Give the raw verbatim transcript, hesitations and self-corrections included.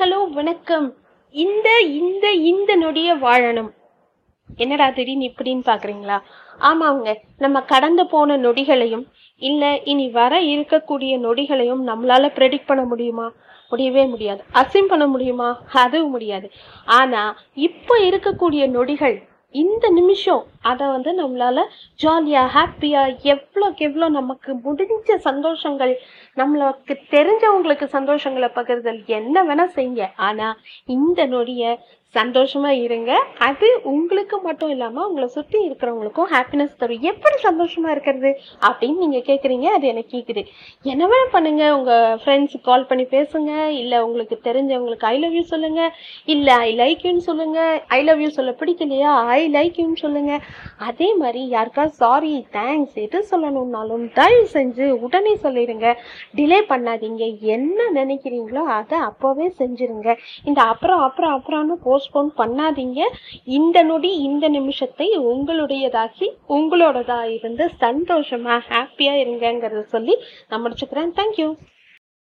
Hello வணக்கம். இந்த இந்த இந்த நொடிய வாழணும். என்னடா திடீர்னு இப்படின்னு பாக்குறீங்களா? ஆமாங்க, நம்ம கடந்து போன நொடிகளையும் இல்ல இனி வர இருக்கக்கூடிய நொடிகளையும் நம்மளால ப்ரெடிக்ட் பண்ண முடியுமா? முடியவே முடியாது. அசிம் பண்ண முடியுமா? அதுவும் முடியாது. ஆனா இப்ப இருக்கக்கூடிய நொடிகள், இந்த நிமிஷம், அதை வந்து நம்மளால ஜாலியா ஹாப்பியா எவ்வளோக்கு எவ்வளோ நமக்கு முடிஞ்ச சந்தோஷங்கள், நம்மளுக்கு தெரிஞ்சவங்களுக்கு சந்தோஷங்களை பகிர்தல், என்ன வேணா செய்ய. ஆனா இந்த நொடிய சந்தோஷமா இருங்க. அது உங்களுக்கு மட்டும் இல்லாம உங்களை சுற்றி இருக்கிறவங்களுக்கும் ஹாப்பினஸ் தரும். எப்படி சந்தோஷமா இருக்கிறது அப்படின்னு நீங்க கேக்குறீங்க, அது எனக்கு கேக்குது. என்ன வேணா பண்ணுங்க. உங்க ஃப்ரெண்ட்ஸ் கால் பண்ணி பேசுங்க, இல்ல உங்களுக்கு தெரிஞ்சவங்களுக்கு ஐ லவ் யூ சொல்லுங்க, இல்ல ஐ லைக் யூன்னு சொல்லுங்க. ஐ லவ் யூ சொல்ல பிடிக்கலையா, ஐ லைக் யூன்னு சொல்லுங்க. அதே மாதிரி யாருக்கா சாரி, தேங்க்ஸ் எது சொல்லணும்னாலும் தயவு செஞ்சு உடனே சொல்லிடுங்க. டிலே பண்ணாதீங்க. என்ன நினைக்கிறீங்களோ அதை அப்போவே செஞ்சிருங்க. இந்த அப்புறம் அப்புறம் அப்புறம்னு போஸ்ட்போன் பண்ணாதீங்க. இந்த நொடி இந்த நிமிஷத்தை உங்களுடையதாக்கி உங்களோடதா இருந்து சந்தோஷமா ஹாப்பியா இருங்கங்கிறத சொல்லி நான் முடிச்சுக்கிறேன். தேங்க்யூ.